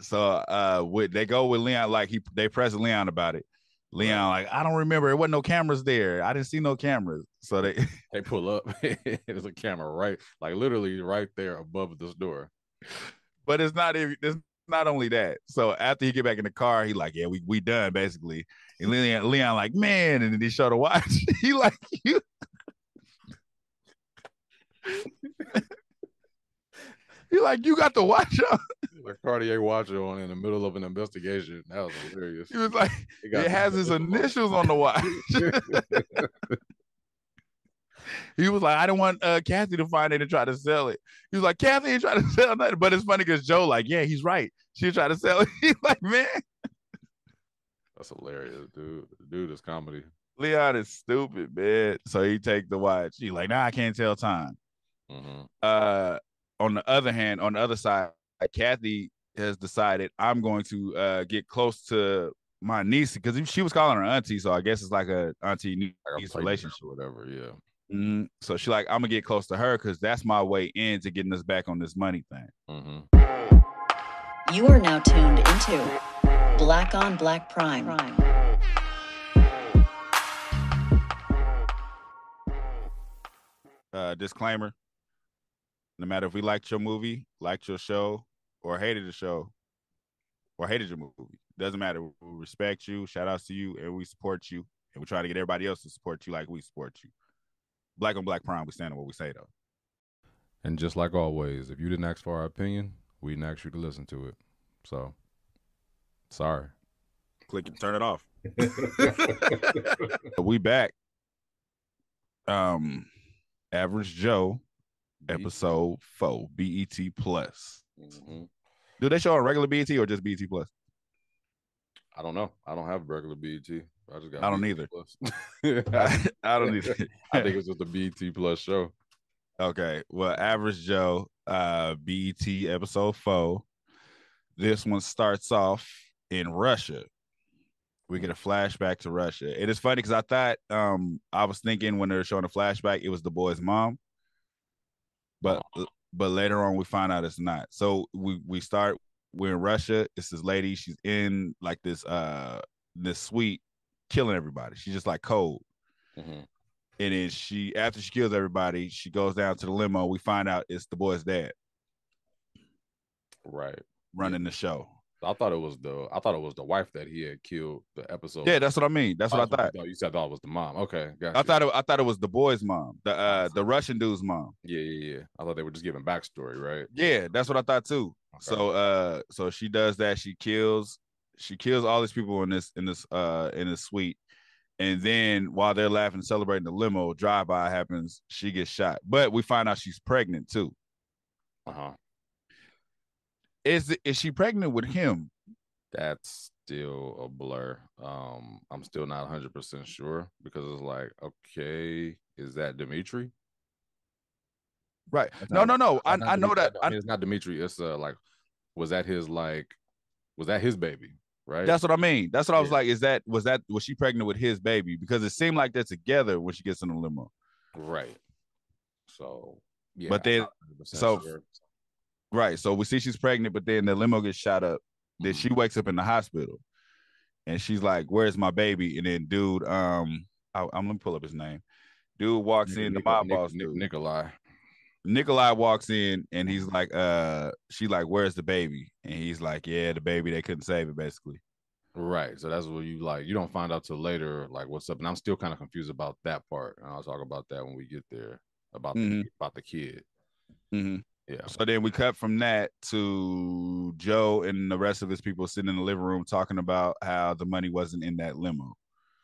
So they go with Leon, like they press Leon about it. Leon, like, I don't remember. It wasn't no cameras there. I didn't see no cameras. So they pull up. There's a camera literally right there above this door. But it's not only that. So after he get back in the car, he like, yeah, we done basically. And Leon like, man, and then he showed a watch. He like, you. He like, you got the watch on. A Cartier watch on in the middle of an investigation. That was hilarious. He was like, it has his initials on the watch. He was like, I didn't want Kathy to find it and try to sell it. He was like, Kathy ain't trying to sell nothing. But it's funny because Joe like, yeah, he's right. She tried to sell it. He's like, man. That's hilarious, dude. Dude, it's comedy. Leon is stupid, man. So he take the watch. He like, nah, I can't tell time. Mm-hmm. On the other side, Kathy has decided I'm going to get close to my niece because she was calling her auntie, so I guess it's like a auntie-niece relationship or whatever. Yeah. Mm-hmm. So she like, I'm gonna get close to her because that's my way into getting us back on this money thing. Mm-hmm. You are now tuned into Black on Black Prime. Disclaimer. No matter if we liked your movie, liked your show, or hated the show, or hated your movie, doesn't matter. We respect you, shout outs to you, and we support you. And we try to get everybody else to support you like we support you. Black on Black Prime, we stand on what we say, though. And just like always, if you didn't ask for our opinion, we didn't ask you to listen to it. So, sorry. Click and turn it off. We back. Average Joe. Episode 4, BET Plus. Mm-hmm. Do they show on regular BET or just BET Plus? I don't know. I don't have regular BET. I don't either. I don't either. I think it's just a BET Plus show. Okay. Well, Average Joe, BET episode 4. This one starts off in Russia. We get a flashback to Russia. It is funny because I thought I was thinking when they were showing a flashback, it was the boy's mom. But later on, we find out it's not. So we're in Russia. It's this lady. She's in like this suite, killing everybody. She's just like cold. Mm-hmm. And then after she kills everybody, she goes down to the limo. We find out it's the boy's dad. Right. Running the show. I thought it was the wife that he had killed the episode. Yeah, that's what I mean. That's what I thought. You said I thought it was the mom. Okay, gotcha. I thought it was the boy's mom, the Russian dude's mom. Yeah. I thought they were just giving backstory, right? Yeah, that's what I thought too. Okay. So, so she does that. She kills all these people in this suite, and then while they're laughing and celebrating, the limo drive-by happens. She gets shot, but we find out she's pregnant too. Uh huh. Is she pregnant with him? That's still a blur. I'm still not 100% sure because it's like, okay, is that Dimitri? Right. No. I know that. I mean, it's not Dimitri. It's was that his baby? Right. That's what I mean. That's what I was like. Was she pregnant with his baby? Because it seemed like they're together when she gets in the limo. Right. So. Yeah, but then so. Sure. Right, so we see she's pregnant, but then the limo gets shot up. Then she wakes up in the hospital, and she's like, "Where's my baby?" And then dude, let me pull up his name. Dude walks in. The mob boss, dude. Nikolai. Nikolai walks in, and he's like, she like, "Where's the baby?" And he's like, "Yeah, the baby. They couldn't save it, basically." Right, so that's what you don't find out till later, like what's up. And I'm still kind of confused about that part, and I'll talk about that when we get there about the kid. Mm-hmm. Yeah. So then we cut from that to Joe and the rest of his people sitting in the living room talking about how the money wasn't in that limo.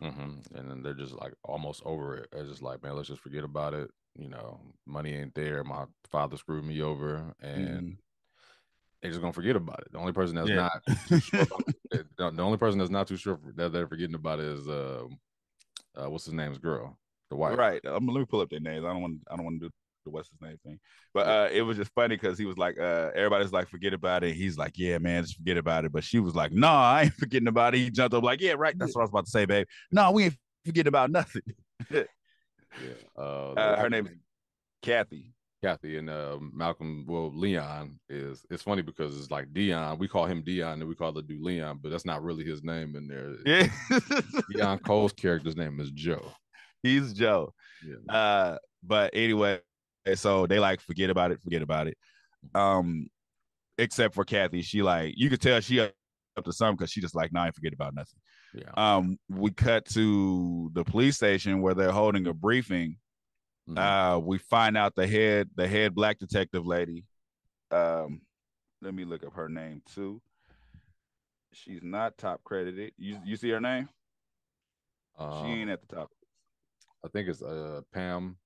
Mm-hmm. And then they're just like almost over it. They're just like, man, let's just forget about it. You know, money ain't there. My father screwed me over, and they're just gonna forget about it. The only person that's not too sure about it, the only person that's not too sure that they're forgetting about it is what's his name's girl, the wife. Right. Let me pull up their names. I don't want to do the what's his name thing, but it was just funny because he was like, everybody's like, forget about it. He's like, yeah, man, just forget about it. But she was like, no, I ain't forgetting about it. He jumped up like, yeah, right, that's what I was about to say, babe. No, we ain't forgetting about nothing. Her name is Kathy. Kathy and Malcolm, well, Leon is, it's funny because it's like Deon, we call him Deon and we call the dude Leon, but that's not really his name in there. Yeah. Deon Cole's character's name is Joe. He's Joe. Yeah. But anyway, so they like, forget about it. Except for Kathy, she like, you could tell she up to something because she just like, nah, I forget about nothing. Yeah. We cut to the police station where they're holding a briefing. Mm-hmm. We find out the head black detective lady. Let me look up her name too. She's not top credited. You see her name? She ain't at the top. I think it's Sergeant Pam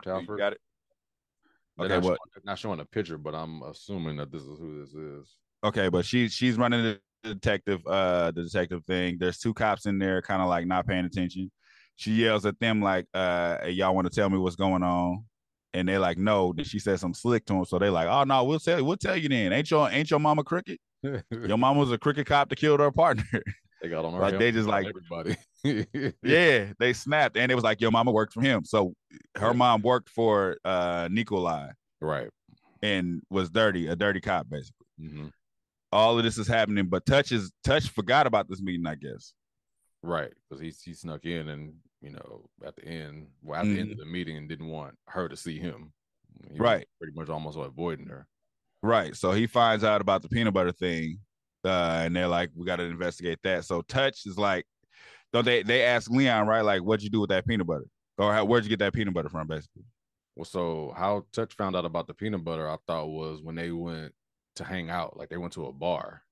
Talford. You got it. Okay, they're not showing a picture, but I'm assuming that this is who this is. Okay, but she's running the detective thing. There's two cops in there, kind of like not paying attention. She yells at them like, hey, y'all want to tell me what's going on? And they're like, no. Then she said something slick to them. So they're like, oh, no, we'll tell you then. Ain't your mama crooked? Your mama was a crooked cop that killed her partner. They got on her. Like, they just like, everybody. Yeah, they snapped. And it was like, your mama worked for him. So her mom worked for Nikolai. Right. And was a dirty cop, basically. Mm-hmm. All of this is happening, but Touch forgot about this meeting, I guess. Right, because he snuck in and, you know, at the end of the meeting and didn't want her to see him. He right. Pretty much almost avoiding her. Right, so he finds out about the peanut butter thing, and they're like, we got to investigate that. So Touch is like, they ask Leon, right, like, what'd you do with that peanut butter? Or where'd you get that peanut butter from, basically? Well, so how Touch found out about the peanut butter, I thought, was when they went to hang out. Like, they went to a bar.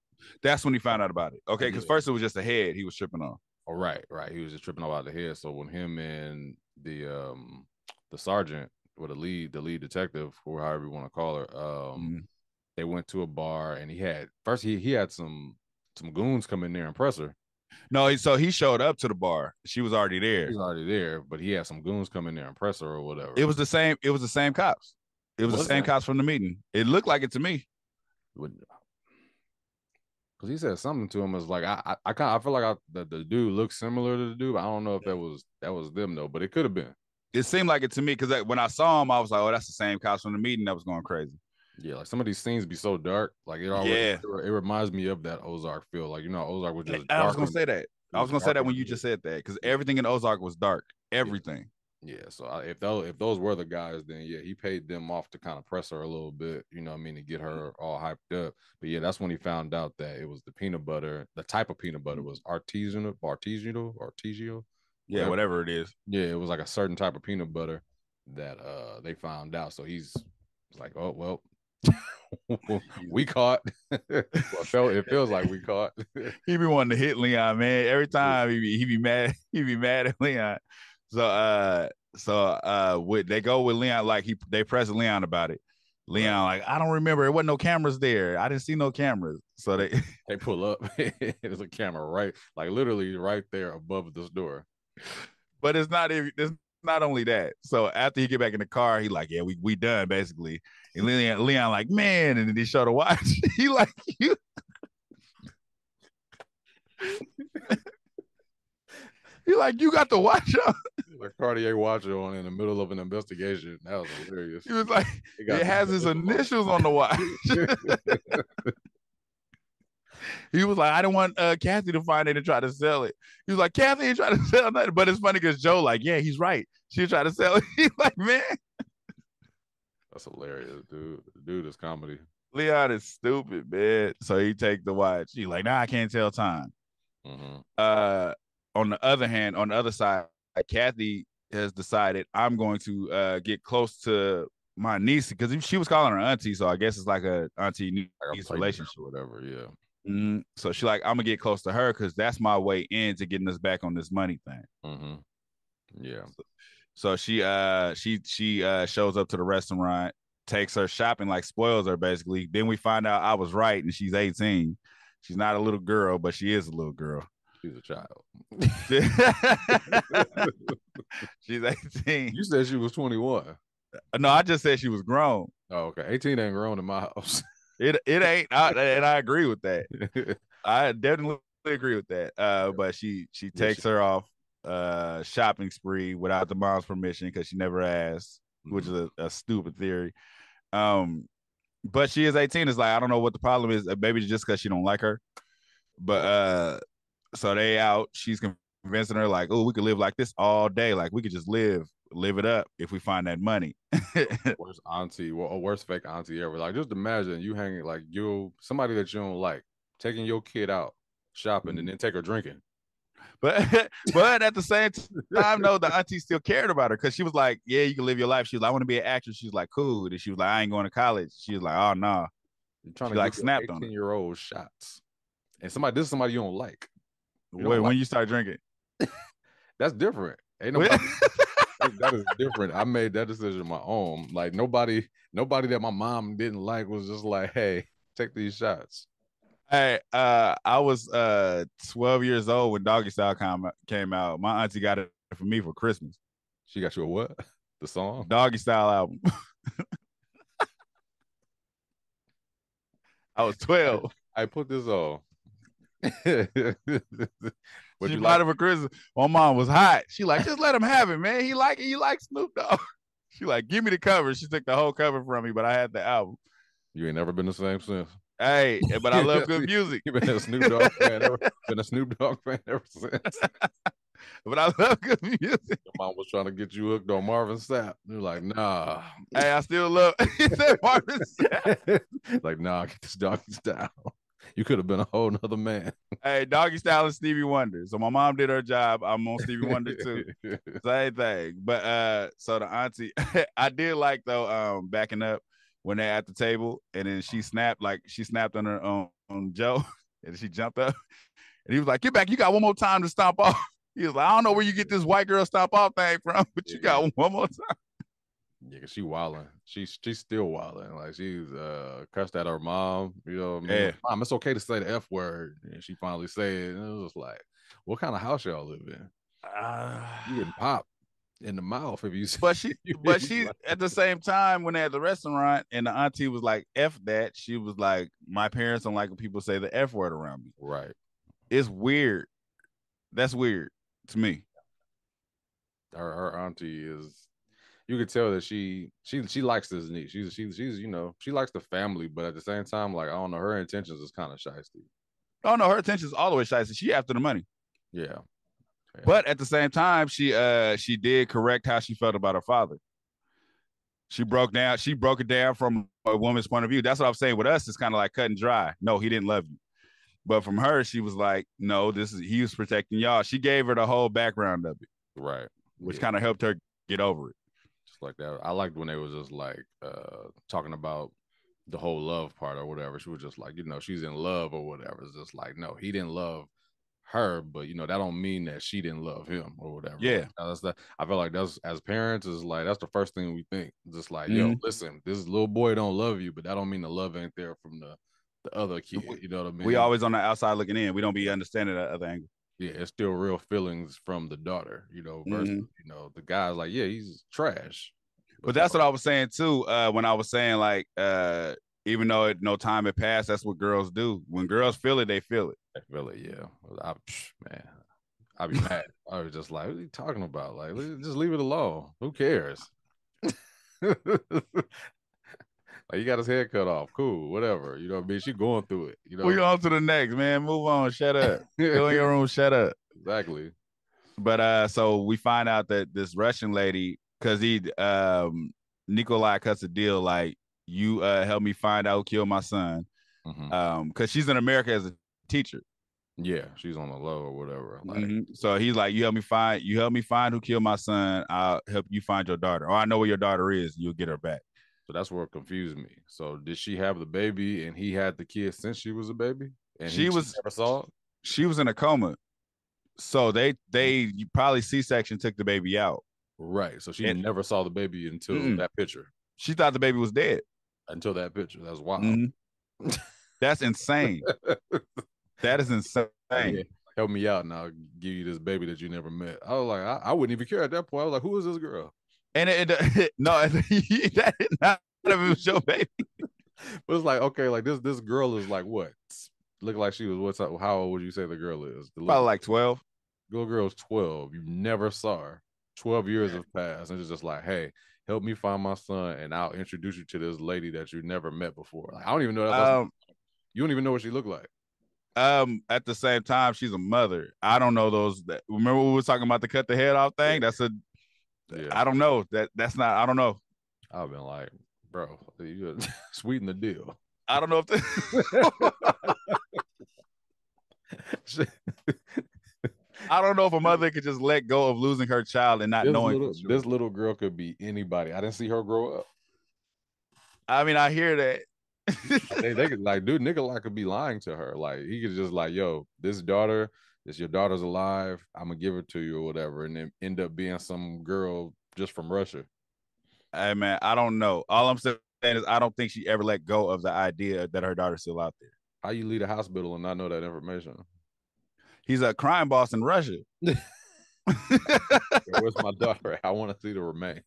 That's when he found out about it. Okay, because first it was just a head he was tripping on. Oh, right. He was just tripping all out of the head. So when him and the sergeant or the lead detective, or however you want to call her, they went to a bar and he had some goons come in there and press her. No, so he showed up to the bar. She was already there. She was already there, but he had some goons come in there and press her or whatever. It was the same cops. It was the same cops from the meeting. It looked like it to me. Because he said something to him, was like, I feel like that the dude looked similar to the dude, but I don't know if that was them though, but it could have been. It seemed like it to me, because when I saw him, I was like, oh, that's the same cops from the meeting that was going crazy. Yeah, like some of these scenes be so dark, like it reminds me of that Ozark feel, like, you know, Ozark was just. I was gonna say that. I was gonna say that when you just said that, because everything in Ozark was dark, everything. Yeah, so if those were the guys, then yeah, he paid them off to kind of press her a little bit, you know what I mean, to get her all hyped up. But yeah, that's when he found out that it was the peanut butter, the type of peanut butter was artisanal. Yeah, whatever it is. Yeah, it was like a certain type of peanut butter that they found out. So he's like, oh, well, we caught. Well, it feels like we caught. He be wanting to hit Leon, man. Every time he be mad. He be mad at Leon. So they go with Leon, like they press Leon about it. Leon like, I don't remember. It wasn't no cameras there. I didn't see no cameras. So they pull up. There's a camera literally right there above this door. But it's not only that. So after he get back in the car, he like, yeah, we done basically. And Leon like, man, and then he showed a watch. He like, you. He like, you got the watch on. The Cartier watch on in the middle of an investigation. That was hilarious. He was like, it has his initials on the watch. He was like, I didn't want Kathy to find it and try to sell it. He was like, Kathy ain't trying to sell nothing. But it's funny because Joe like, yeah, he's right. She tried to sell it. He's like, man. That's hilarious, dude. Dude is comedy. Leon is stupid, man. So he take the watch. He like, nah, I can't tell time. Mm-hmm. On the other side, Kathy has decided I'm going to get close to my niece, because she was calling her auntie, so I guess it's like a auntie-niece relationship or whatever, yeah. Mm-hmm. So she like, I'm going to get close to her because that's my way into getting us back on this money thing. Mm-hmm. Yeah. So she shows up to the restaurant, takes her shopping, like spoils her basically. Then we find out I was right and she's 18. She's not a little girl, but she is a little girl. She's a child. She's 18. You said she was 21. No, I just said she was grown. Oh, okay. 18 ain't grown in my house. It ain't. I agree with that. I definitely agree with that. But she takes her off shopping spree without the mom's permission because she never asked. which is a stupid theory. But she is 18. It's like, I don't know what the problem is. Maybe it's just because she don't like her. But so they out. She's convincing her like, oh, we could live like this all day. Like, we could just live it up if we find that money. Worst auntie, well, worst fake auntie ever. Like, just imagine you hanging, like, you, somebody that you don't like, taking your kid out shopping and then take her drinking. But at the same time, no, the auntie still cared about her because she was like, yeah, you can live your life. She was like, I want to be an actress. She was like, cool. And she was like, I ain't going to college. She was like, oh, no. Nah. You're trying she to like snapped 18 on 18-year-old shots. And this is somebody you don't like. You Wait, don't like when you start drinking? That's different. Ain't nobody. That is different. I made that decision my own. Like, nobody that my mom didn't like was just like, hey, take these shots. Hey, I was 12 years old when Doggy Style came out. My auntie got it for me for Christmas. She got you a what? The song? Doggy Style album. I was 12. I put this on. She bought it for Christmas. My mom was hot. She like, just let him have it, man. He likes Snoop Dogg. She like, give me the cover. She took the whole cover from me, but I had the album. You ain't never been the same since. Hey, but I love good music. You've been a Snoop Dogg fan ever since. But I love good music. Your mom was trying to get you hooked on Marvin Sapp. You're like, nah. Hey, I still love Marvin Sapp. Like, nah, get this Doggy Style. You could have been a whole nother man. Hey, Doggy Style and Stevie Wonder. So my mom did her job. I'm on Stevie Wonder too. Same thing. But so the auntie, I did like though, backing up. When they're at the table, and then she snapped on her on Joe, and she jumped up, and he was like, "Get back! You got one more time to stomp off." He was like, "I don't know where you get this white girl stomp off thing from, but you got one more time." Yeah, cause she wilding. She's still wilding. Like she's cussed at her mom. You know what I mean? Yeah. Mom, it's okay to say the F word, and she finally said it. And it was just like, "What kind of house y'all live in? You getting popped in the mouth if you see." But she at the same time when they at the restaurant and the auntie was like, F that, she was like, my parents don't like when people say the F word around me. Right. It's weird. That's weird to me. Her auntie is, you could tell that she likes this niche. She's you know, she likes the family, but at the same time, like, I don't know, her intentions is kind of shysty. Oh no, her intentions always shysty. She after the money. Yeah. Yeah. But at the same time, she did correct how she felt about her father. She broke it down from a woman's point of view. That's what I'm saying. With us, it's kind of like cut and dry. No, he didn't love you. But from her, she was like, no, he was protecting y'all. She gave her the whole background of it. Right. Which kind of helped her get over it. Just like that. I liked when they was just like talking about the whole love part or whatever. She was just like, you know, she's in love or whatever. It's just like, no, he didn't love her, but you know that don't mean that she didn't love him or whatever. Yeah, that's that. I feel like that's, as parents, is like that's the first thing we think. Just like, yo, listen, this little boy don't love you, but that don't mean the love ain't there from the other kid. You know what I mean? We always on the outside looking in. We don't be understanding that other angle. Yeah, it's still real feelings from the daughter. You know, versus you know the guy's like, yeah, he's trash. But that's what I was saying too. When I was saying like, even though no time had passed, that's what girls do. When girls feel it, they feel it. I feel it, yeah. I'd be mad. I was just like, what are you talking about? Like, just leave it alone. Who cares? Like, he got his head cut off. Cool, whatever. You know what I mean? She going through it. You know, we on to the next, man. Move on. Shut up. Go in your room. Shut up. Exactly. But so we find out that this Russian lady, because Nikolai cuts a deal like, you help me find out who killed my son. Because she's in America as a teacher. Yeah, she's on the low or whatever. Like, so he's like, you help me find who killed my son. I'll help you find your daughter. Or I know where your daughter is. You'll get her back. So that's where it confused me. So did she have the baby and he had the kid since she was a baby? And she never saw it? She was in a coma. So they probably C-section took the baby out. Right. So she never saw the baby until that picture. She thought the baby was dead until that picture. That's wild. That's insane. That is insane. Yeah. Help me out and I'll give you this baby that you never met. I was like, I wouldn't even care at that point. I was like, who is this girl? And no, that is not your baby. But it's like, okay, like this girl is like what? Look like she was how old would you say the girl is? Probably like 12. Girl's 12. You never saw her. 12 years have passed. And it's just like, hey, help me find my son, and I'll introduce you to this lady that you never met before. Like, I don't even know. You don't even know what she looked like. At the same time, she's a mother. I don't know those. Remember we were talking about the cut the head off thing? That's a. Yeah. I don't know. That's not. I don't know. I've been like, bro, you sweeten the deal. I don't know if I don't know if a mother could just let go of losing her child and not knowing. This little girl could be anybody. I didn't see her grow up. I mean, I hear that. They could, like, dude, Nikolai could be lying to her. Like, he could just like, yo, your daughter's alive. I'm gonna give it to you or whatever, and then end up being some girl just from Russia. Hey man, I don't know. All I'm saying is I don't think she ever let go of the idea that her daughter's still out there. How you leave a hospital and not know that information? He's a crime boss in Russia. Where's my daughter? I want to see the remains.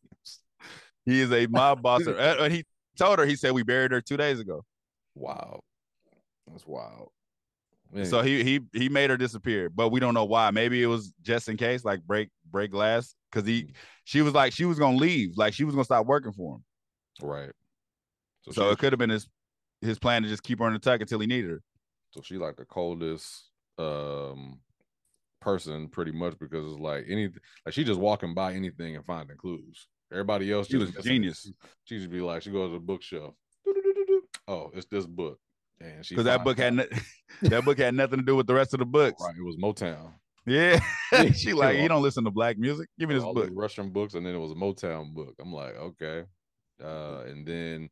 He is a mob boss. And he told her, he said, we buried her 2 days ago. Wow. That's wild. Man. So he made her disappear, but we don't know why. Maybe it was just in case, like break glass. Cause she was like, she was going to leave. Like she was going to stop working for him. Right. So it could have been his plan to just keep her in the tuck until he needed her. So she like the coldest person pretty much, because it's like she just walking by anything and finding clues. Everybody else, she was genius. She should be like, she goes to the bookshelf. Oh, it's this book, and she, because that book had nothing to do with the rest of the books. Right, it was Motown. Yeah, she like, you don't listen to black music. Give me this book, Russian books, and then it was a Motown book. I'm like, okay, and then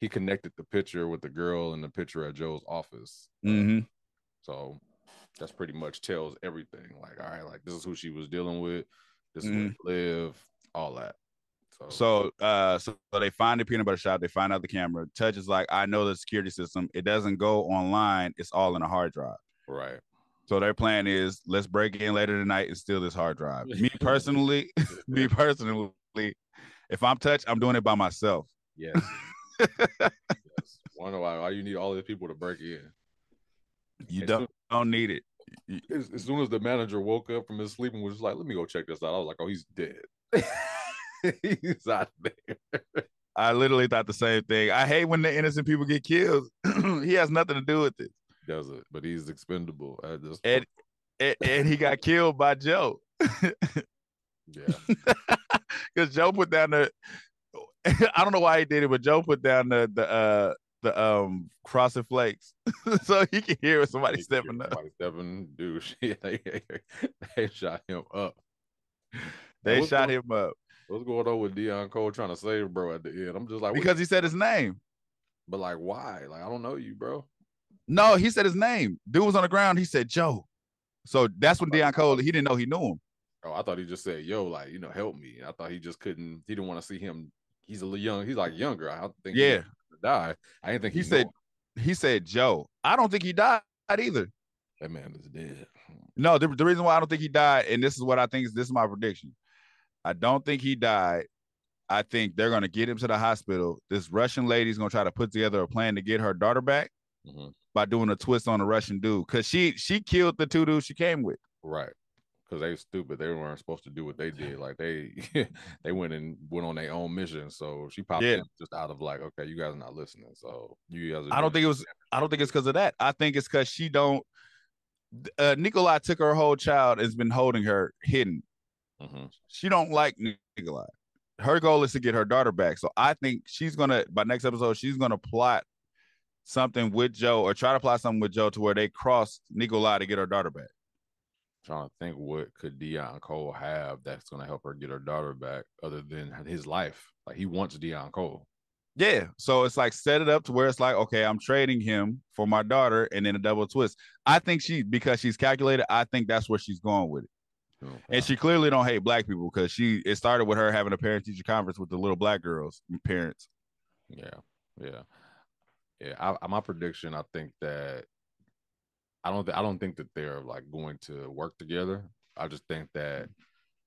he connected the picture with the girl and the picture at Joe's office. Mm-hmm. So that's pretty much tells everything. Like, all right, like this is who she was dealing with. This is where they live. All that. So they find the peanut butter shop. They find out the camera. Touch is like, I know the security system. It doesn't go online. It's all in a hard drive. Right. So their plan is, let's break in later tonight and steal this hard drive. Me personally, if I'm Touch, I'm doing it by myself. Yes. Wonder why you need all these people to break in. You don't need it. As soon as the manager woke up from his sleep and was just like, let me go check this out. I was like, oh, he's dead. He's out there. I literally thought the same thing. I hate when the innocent people get killed. He has nothing to do with this. He doesn't, but he's expendable at this point. And he got killed by Joe. Yeah. Because Joe put down the I don't know why he did it, but Joe put down the Cross and Flakes. So he can hear somebody stepping up. Dude, they shot him up. What's going on with Deon Cole trying to save bro at the end? I'm just like, because he said his name. But like, why? Like, I don't know you, bro. No, he said his name. Dude was on the ground. He said Joe. So that's when Deon Cole, he didn't know he knew him. Oh, I thought he just said, yo, like, you know, help me. I thought he just couldn't, he didn't want to see him. He's a little young. He's like younger. I don't think he to die. I didn't think he said him. He said Joe. I don't think he died either. That man is dead. No, the reason why I don't think he died, and this is what I think is, this is my prediction. I don't think he died. I think they're gonna get him to the hospital. This Russian lady's gonna try to put together a plan to get her daughter back by doing a twist on a Russian dude, because she killed the two dudes she came with. Right. Because they stupid. They weren't supposed to do what they did. Like they went on their own mission. So she popped in just out of like, okay, you guys are not listening. So you guys are I don't think it's because of that. I think it's because she don't. Nikolai took her whole child and has been holding her hidden. She don't like Nikolai. Her goal is to get her daughter back. So I think she's gonna, by next episode, she's gonna plot something with Joe, or try to plot something with Joe, to where they cross Nikolai to get her daughter back. Trying to think, what could Deon Cole have that's going to help her get her daughter back, other than his life? Like, he wants Deon Cole. Yeah. So it's like, set it up to where it's like, okay, I'm trading him for my daughter, and then a double twist. I think because she's calculated, I think that's where she's going with it. Okay. And she clearly don't hate black people, because it started with her having a parent-teacher conference with the little black girls' parents. Yeah. My prediction, I think that I don't think that they're like going to work together. I just think that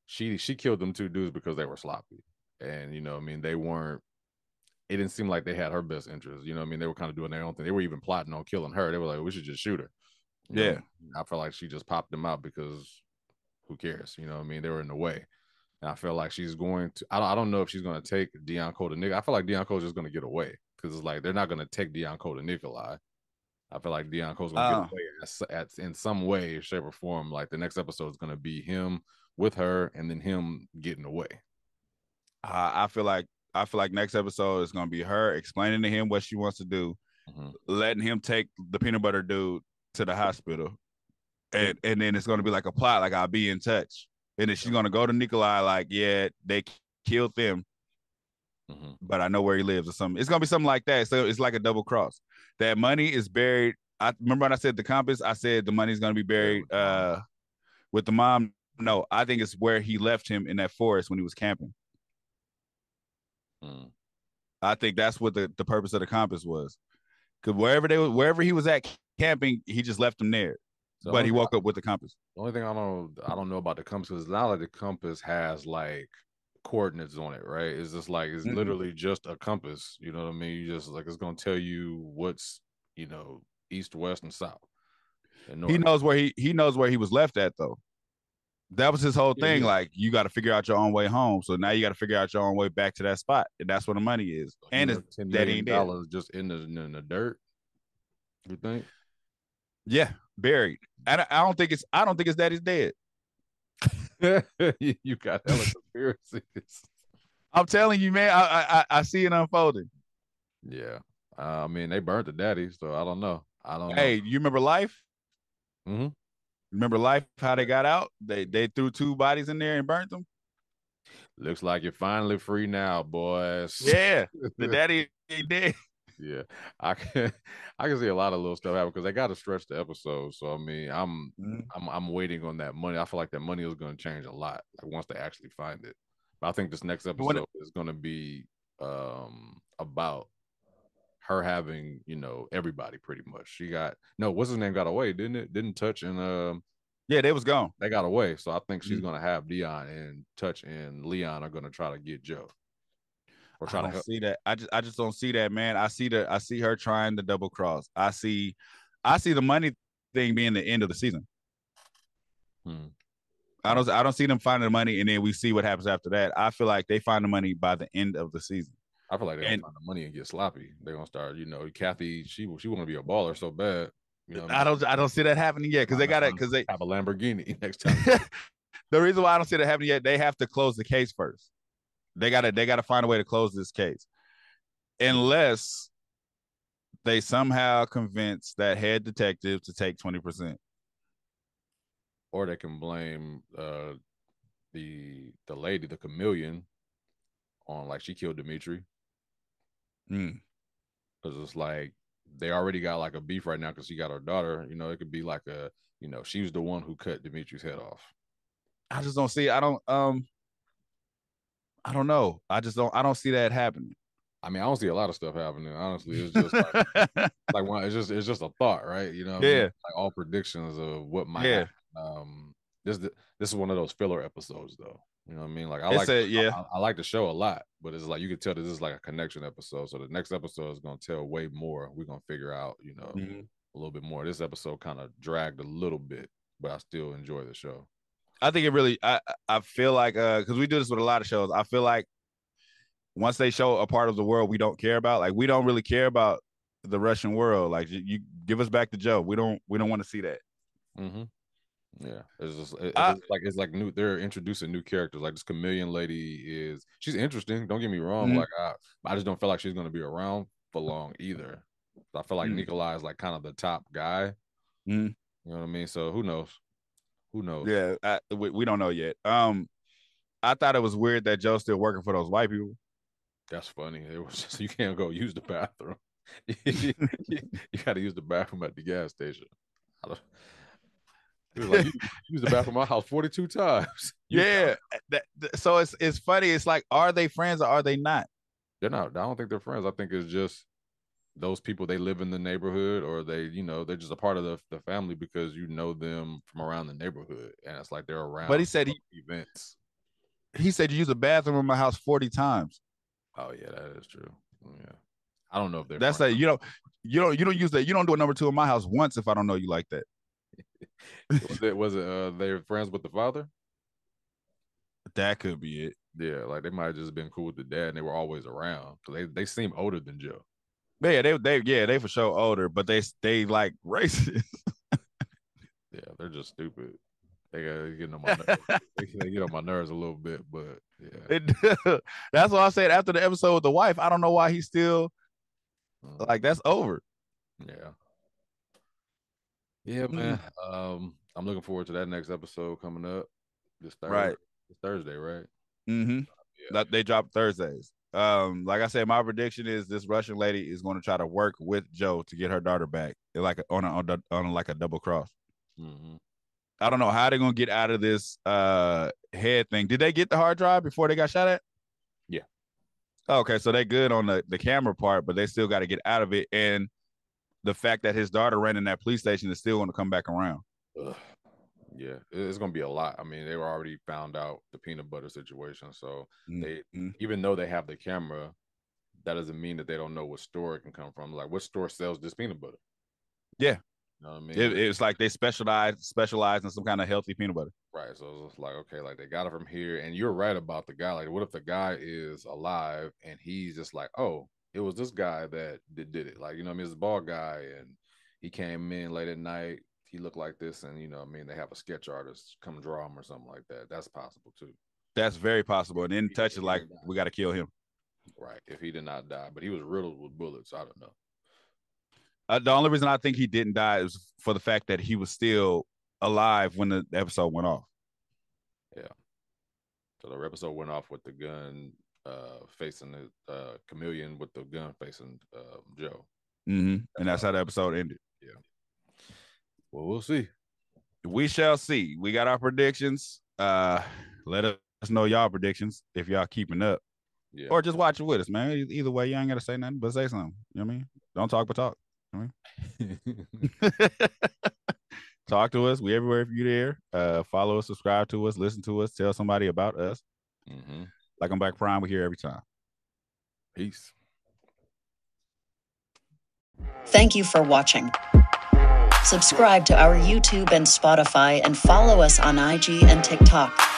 she killed them two dudes because they were sloppy, and you know what I mean, it didn't seem like they had her best interest. You know what I mean, they were kind of doing their own thing. They were even plotting on killing her. They were like, we should just shoot her. You know? I feel like she just popped them out because who cares? You know what I mean, they were in the way. And I feel like she's going to, I don't know if she's going to take Deon Cole to Nick. I feel like Deon Cole's just going to get away because it's like they're not going to take Deon Cole to Nikolai. I feel like Deon Cole's going to get away in some way, shape, or form. Like the next episode is going to be him with her and then him getting away. I feel like next episode is going to be her explaining to him what she wants to do, letting him take the peanut butter dude to the hospital. And then it's going to be like a plot, like I'll be in touch. And then she's going to go to Nikolai like, yeah, they killed them, but I know where he lives or something. It's going to be something like that. So it's like a double cross. That money is buried. I remember when I said the compass, I said the money's going to be buried with the mom. No, I think it's where he left him in that forest when he was camping. I think that's what the purpose of the compass was. Because wherever he was at camping, he just left him there. So but he woke up with the compass. The only thing I don't know about the compass is now that the compass has like coordinates on it, right? It's just like it's literally just a compass. You know what I mean? You just like it's gonna tell you what's, you know, east, west, and south. And north. He knows where he was left at though. That was his whole thing. Yeah. Like you got to figure out your own way home. So now you got to figure out your own way back to that spot, and that's where the money is. So and it's $10 million just in the dirt. You think? Yeah, buried. I don't think his daddy's dead. You got hella conspiracies. I'm telling you, man. I see it unfolding. Yeah, I mean they burnt the daddy, so I don't know. Hey, you remember Life? Mm-hmm. Remember Life? How they got out? They threw two bodies in there and burnt them. Looks like you're finally free now, boys. Yeah, the daddy ain't dead. Yeah, I can see a lot of little stuff happen because they got to stretch the episode. So I mean, I'm waiting on that money. I feel like that money is going to change a lot, like once they actually find it. But I think this next episode is going to be about her having, you know, everybody pretty much. She got what's his name got away, didn't it? Didn't Touch and yeah, they was gone. They got away, so I think she's going to have Deon and Touch and Leon are going to try to get Joe. Or try to see that. I just don't see that, man. I see her trying to double cross. I see the money thing being the end of the season. I don't see them finding the money, and then we see what happens after that. I feel like they find the money by the end of the season. I feel like they're gonna find the money and get sloppy. They're gonna start, you know, Kathy. She want to be a baller so bad. You know I don't see that happening yet because they have a Lamborghini next time. The reason why I don't see that happening yet, they have to close the case first. They gotta find a way to close this case, unless they somehow convince that head detective to take 20%, or they can blame the lady, the chameleon, on like she killed Dimitri. Because it's like they already got like a beef right now because she got her daughter. You know, it could be like a, you know, she was the one who cut Dimitri's head off. I just don't see. I don't know. I don't see that happening. I mean, I don't see a lot of stuff happening. Honestly, it's just like, it's just a thought, right? You know what I mean? Like all predictions of what might happen. This is one of those filler episodes, though. You know what I mean? Like I like the show a lot, but it's like you can tell that this is like a connection episode. So the next episode is gonna tell way more. We're gonna figure out, you know, a little bit more. This episode kind of dragged a little bit, but I still enjoy the show. I think it really, I feel like, because we do this with a lot of shows, I feel like once they show a part of the world we don't care about, like we don't really care about the Russian world. Like you give us back to Joe. We don't want to see that. Yeah. It's just it's like new. They're introducing new characters. Like this chameleon lady she's interesting. Don't get me wrong. Like I just don't feel like she's going to be around for long either. So I feel like Nikolai is like kind of the top guy. You know what I mean? So who knows? Who knows? Yeah, we don't know yet. I thought it was weird that Joe's still working for those white people. That's funny. It was just, you can't go use the bathroom. You got to use the bathroom at the gas station. It was like you used the bathroom at my house 42 times. So it's funny. It's like, are they friends or are they not? They're not. I don't think they're friends. I think it's just those people, they live in the neighborhood, or they, you know, they're just a part of the family because you know them from around the neighborhood, and it's like they're around. But he said events. He said you use the bathroom in my house 40 times. Oh yeah, that is true. Yeah, I don't know if that's like you don't use that. You don't do a number two in my house once if I don't know you like that. Was it? They're friends with the father. That could be it. Yeah, like they might have just been cool with the dad and they were always around. So they seem older than Joe. Yeah, they for sure older, but they like racist. Yeah, they're just stupid. They get on my nerves. They get on my nerves a little bit, but yeah. That's what I said after the episode with the wife. I don't know why he's still like that's over. Yeah. Yeah, man. I'm looking forward to that next episode coming up this Thursday. Right. It's Thursday, right? Mm-hmm. Yeah. They drop Thursdays. Like I said, my prediction is this Russian lady is going to try to work with Joe to get her daughter back, like on like a double cross. Mm-hmm. I don't know how they're gonna get out of this head thing. Did they get the hard drive before they got shot at? Yeah. Okay, so they good on the camera part, but they still got to get out of it. And the fact that his daughter ran in that police station is still going to come back around. Ugh. Yeah, it's going to be a lot. I mean, they were already found out the peanut butter situation. So they, even though they have the camera, that doesn't mean that they don't know what store it can come from. Like, what store sells this peanut butter? Yeah. You know what I mean? It's like they specialize in some kind of healthy peanut butter. Right. So it's like, okay, like they got it from here. And you're right about the guy. Like, what if the guy is alive and he's just like, oh, it was this guy that did it. Like, you know what I mean? It's a bald guy and he came in late at night. He looked like this, and you know what I mean? They have a sketch artist come draw him or something like that. That's possible too. That's very possible. And then Touch is like, we got to kill him. Right. If he did not die, but he was riddled with bullets. I don't know. The only reason I think he didn't die is for the fact that he was still alive when the episode went off. Yeah. So the episode went off with the gun facing the chameleon with the gun facing Joe. Mm-hmm. And that's how the episode ended. Yeah. Well, we'll see. We shall see. We got our predictions. Let us know y'all predictions if y'all keeping up. Yeah. Or just watch it with us, man. Either way, you ain't got to say nothing, but say something. You know what I mean? Don't talk, but talk. You know what I mean? Talk to us. We everywhere if you're there. Follow us, subscribe to us, listen to us, tell somebody about us. Mm-hmm. Black on Black Prime, we're here every time. Peace. Thank you for watching. Subscribe to our YouTube and Spotify and follow us on IG and TikTok.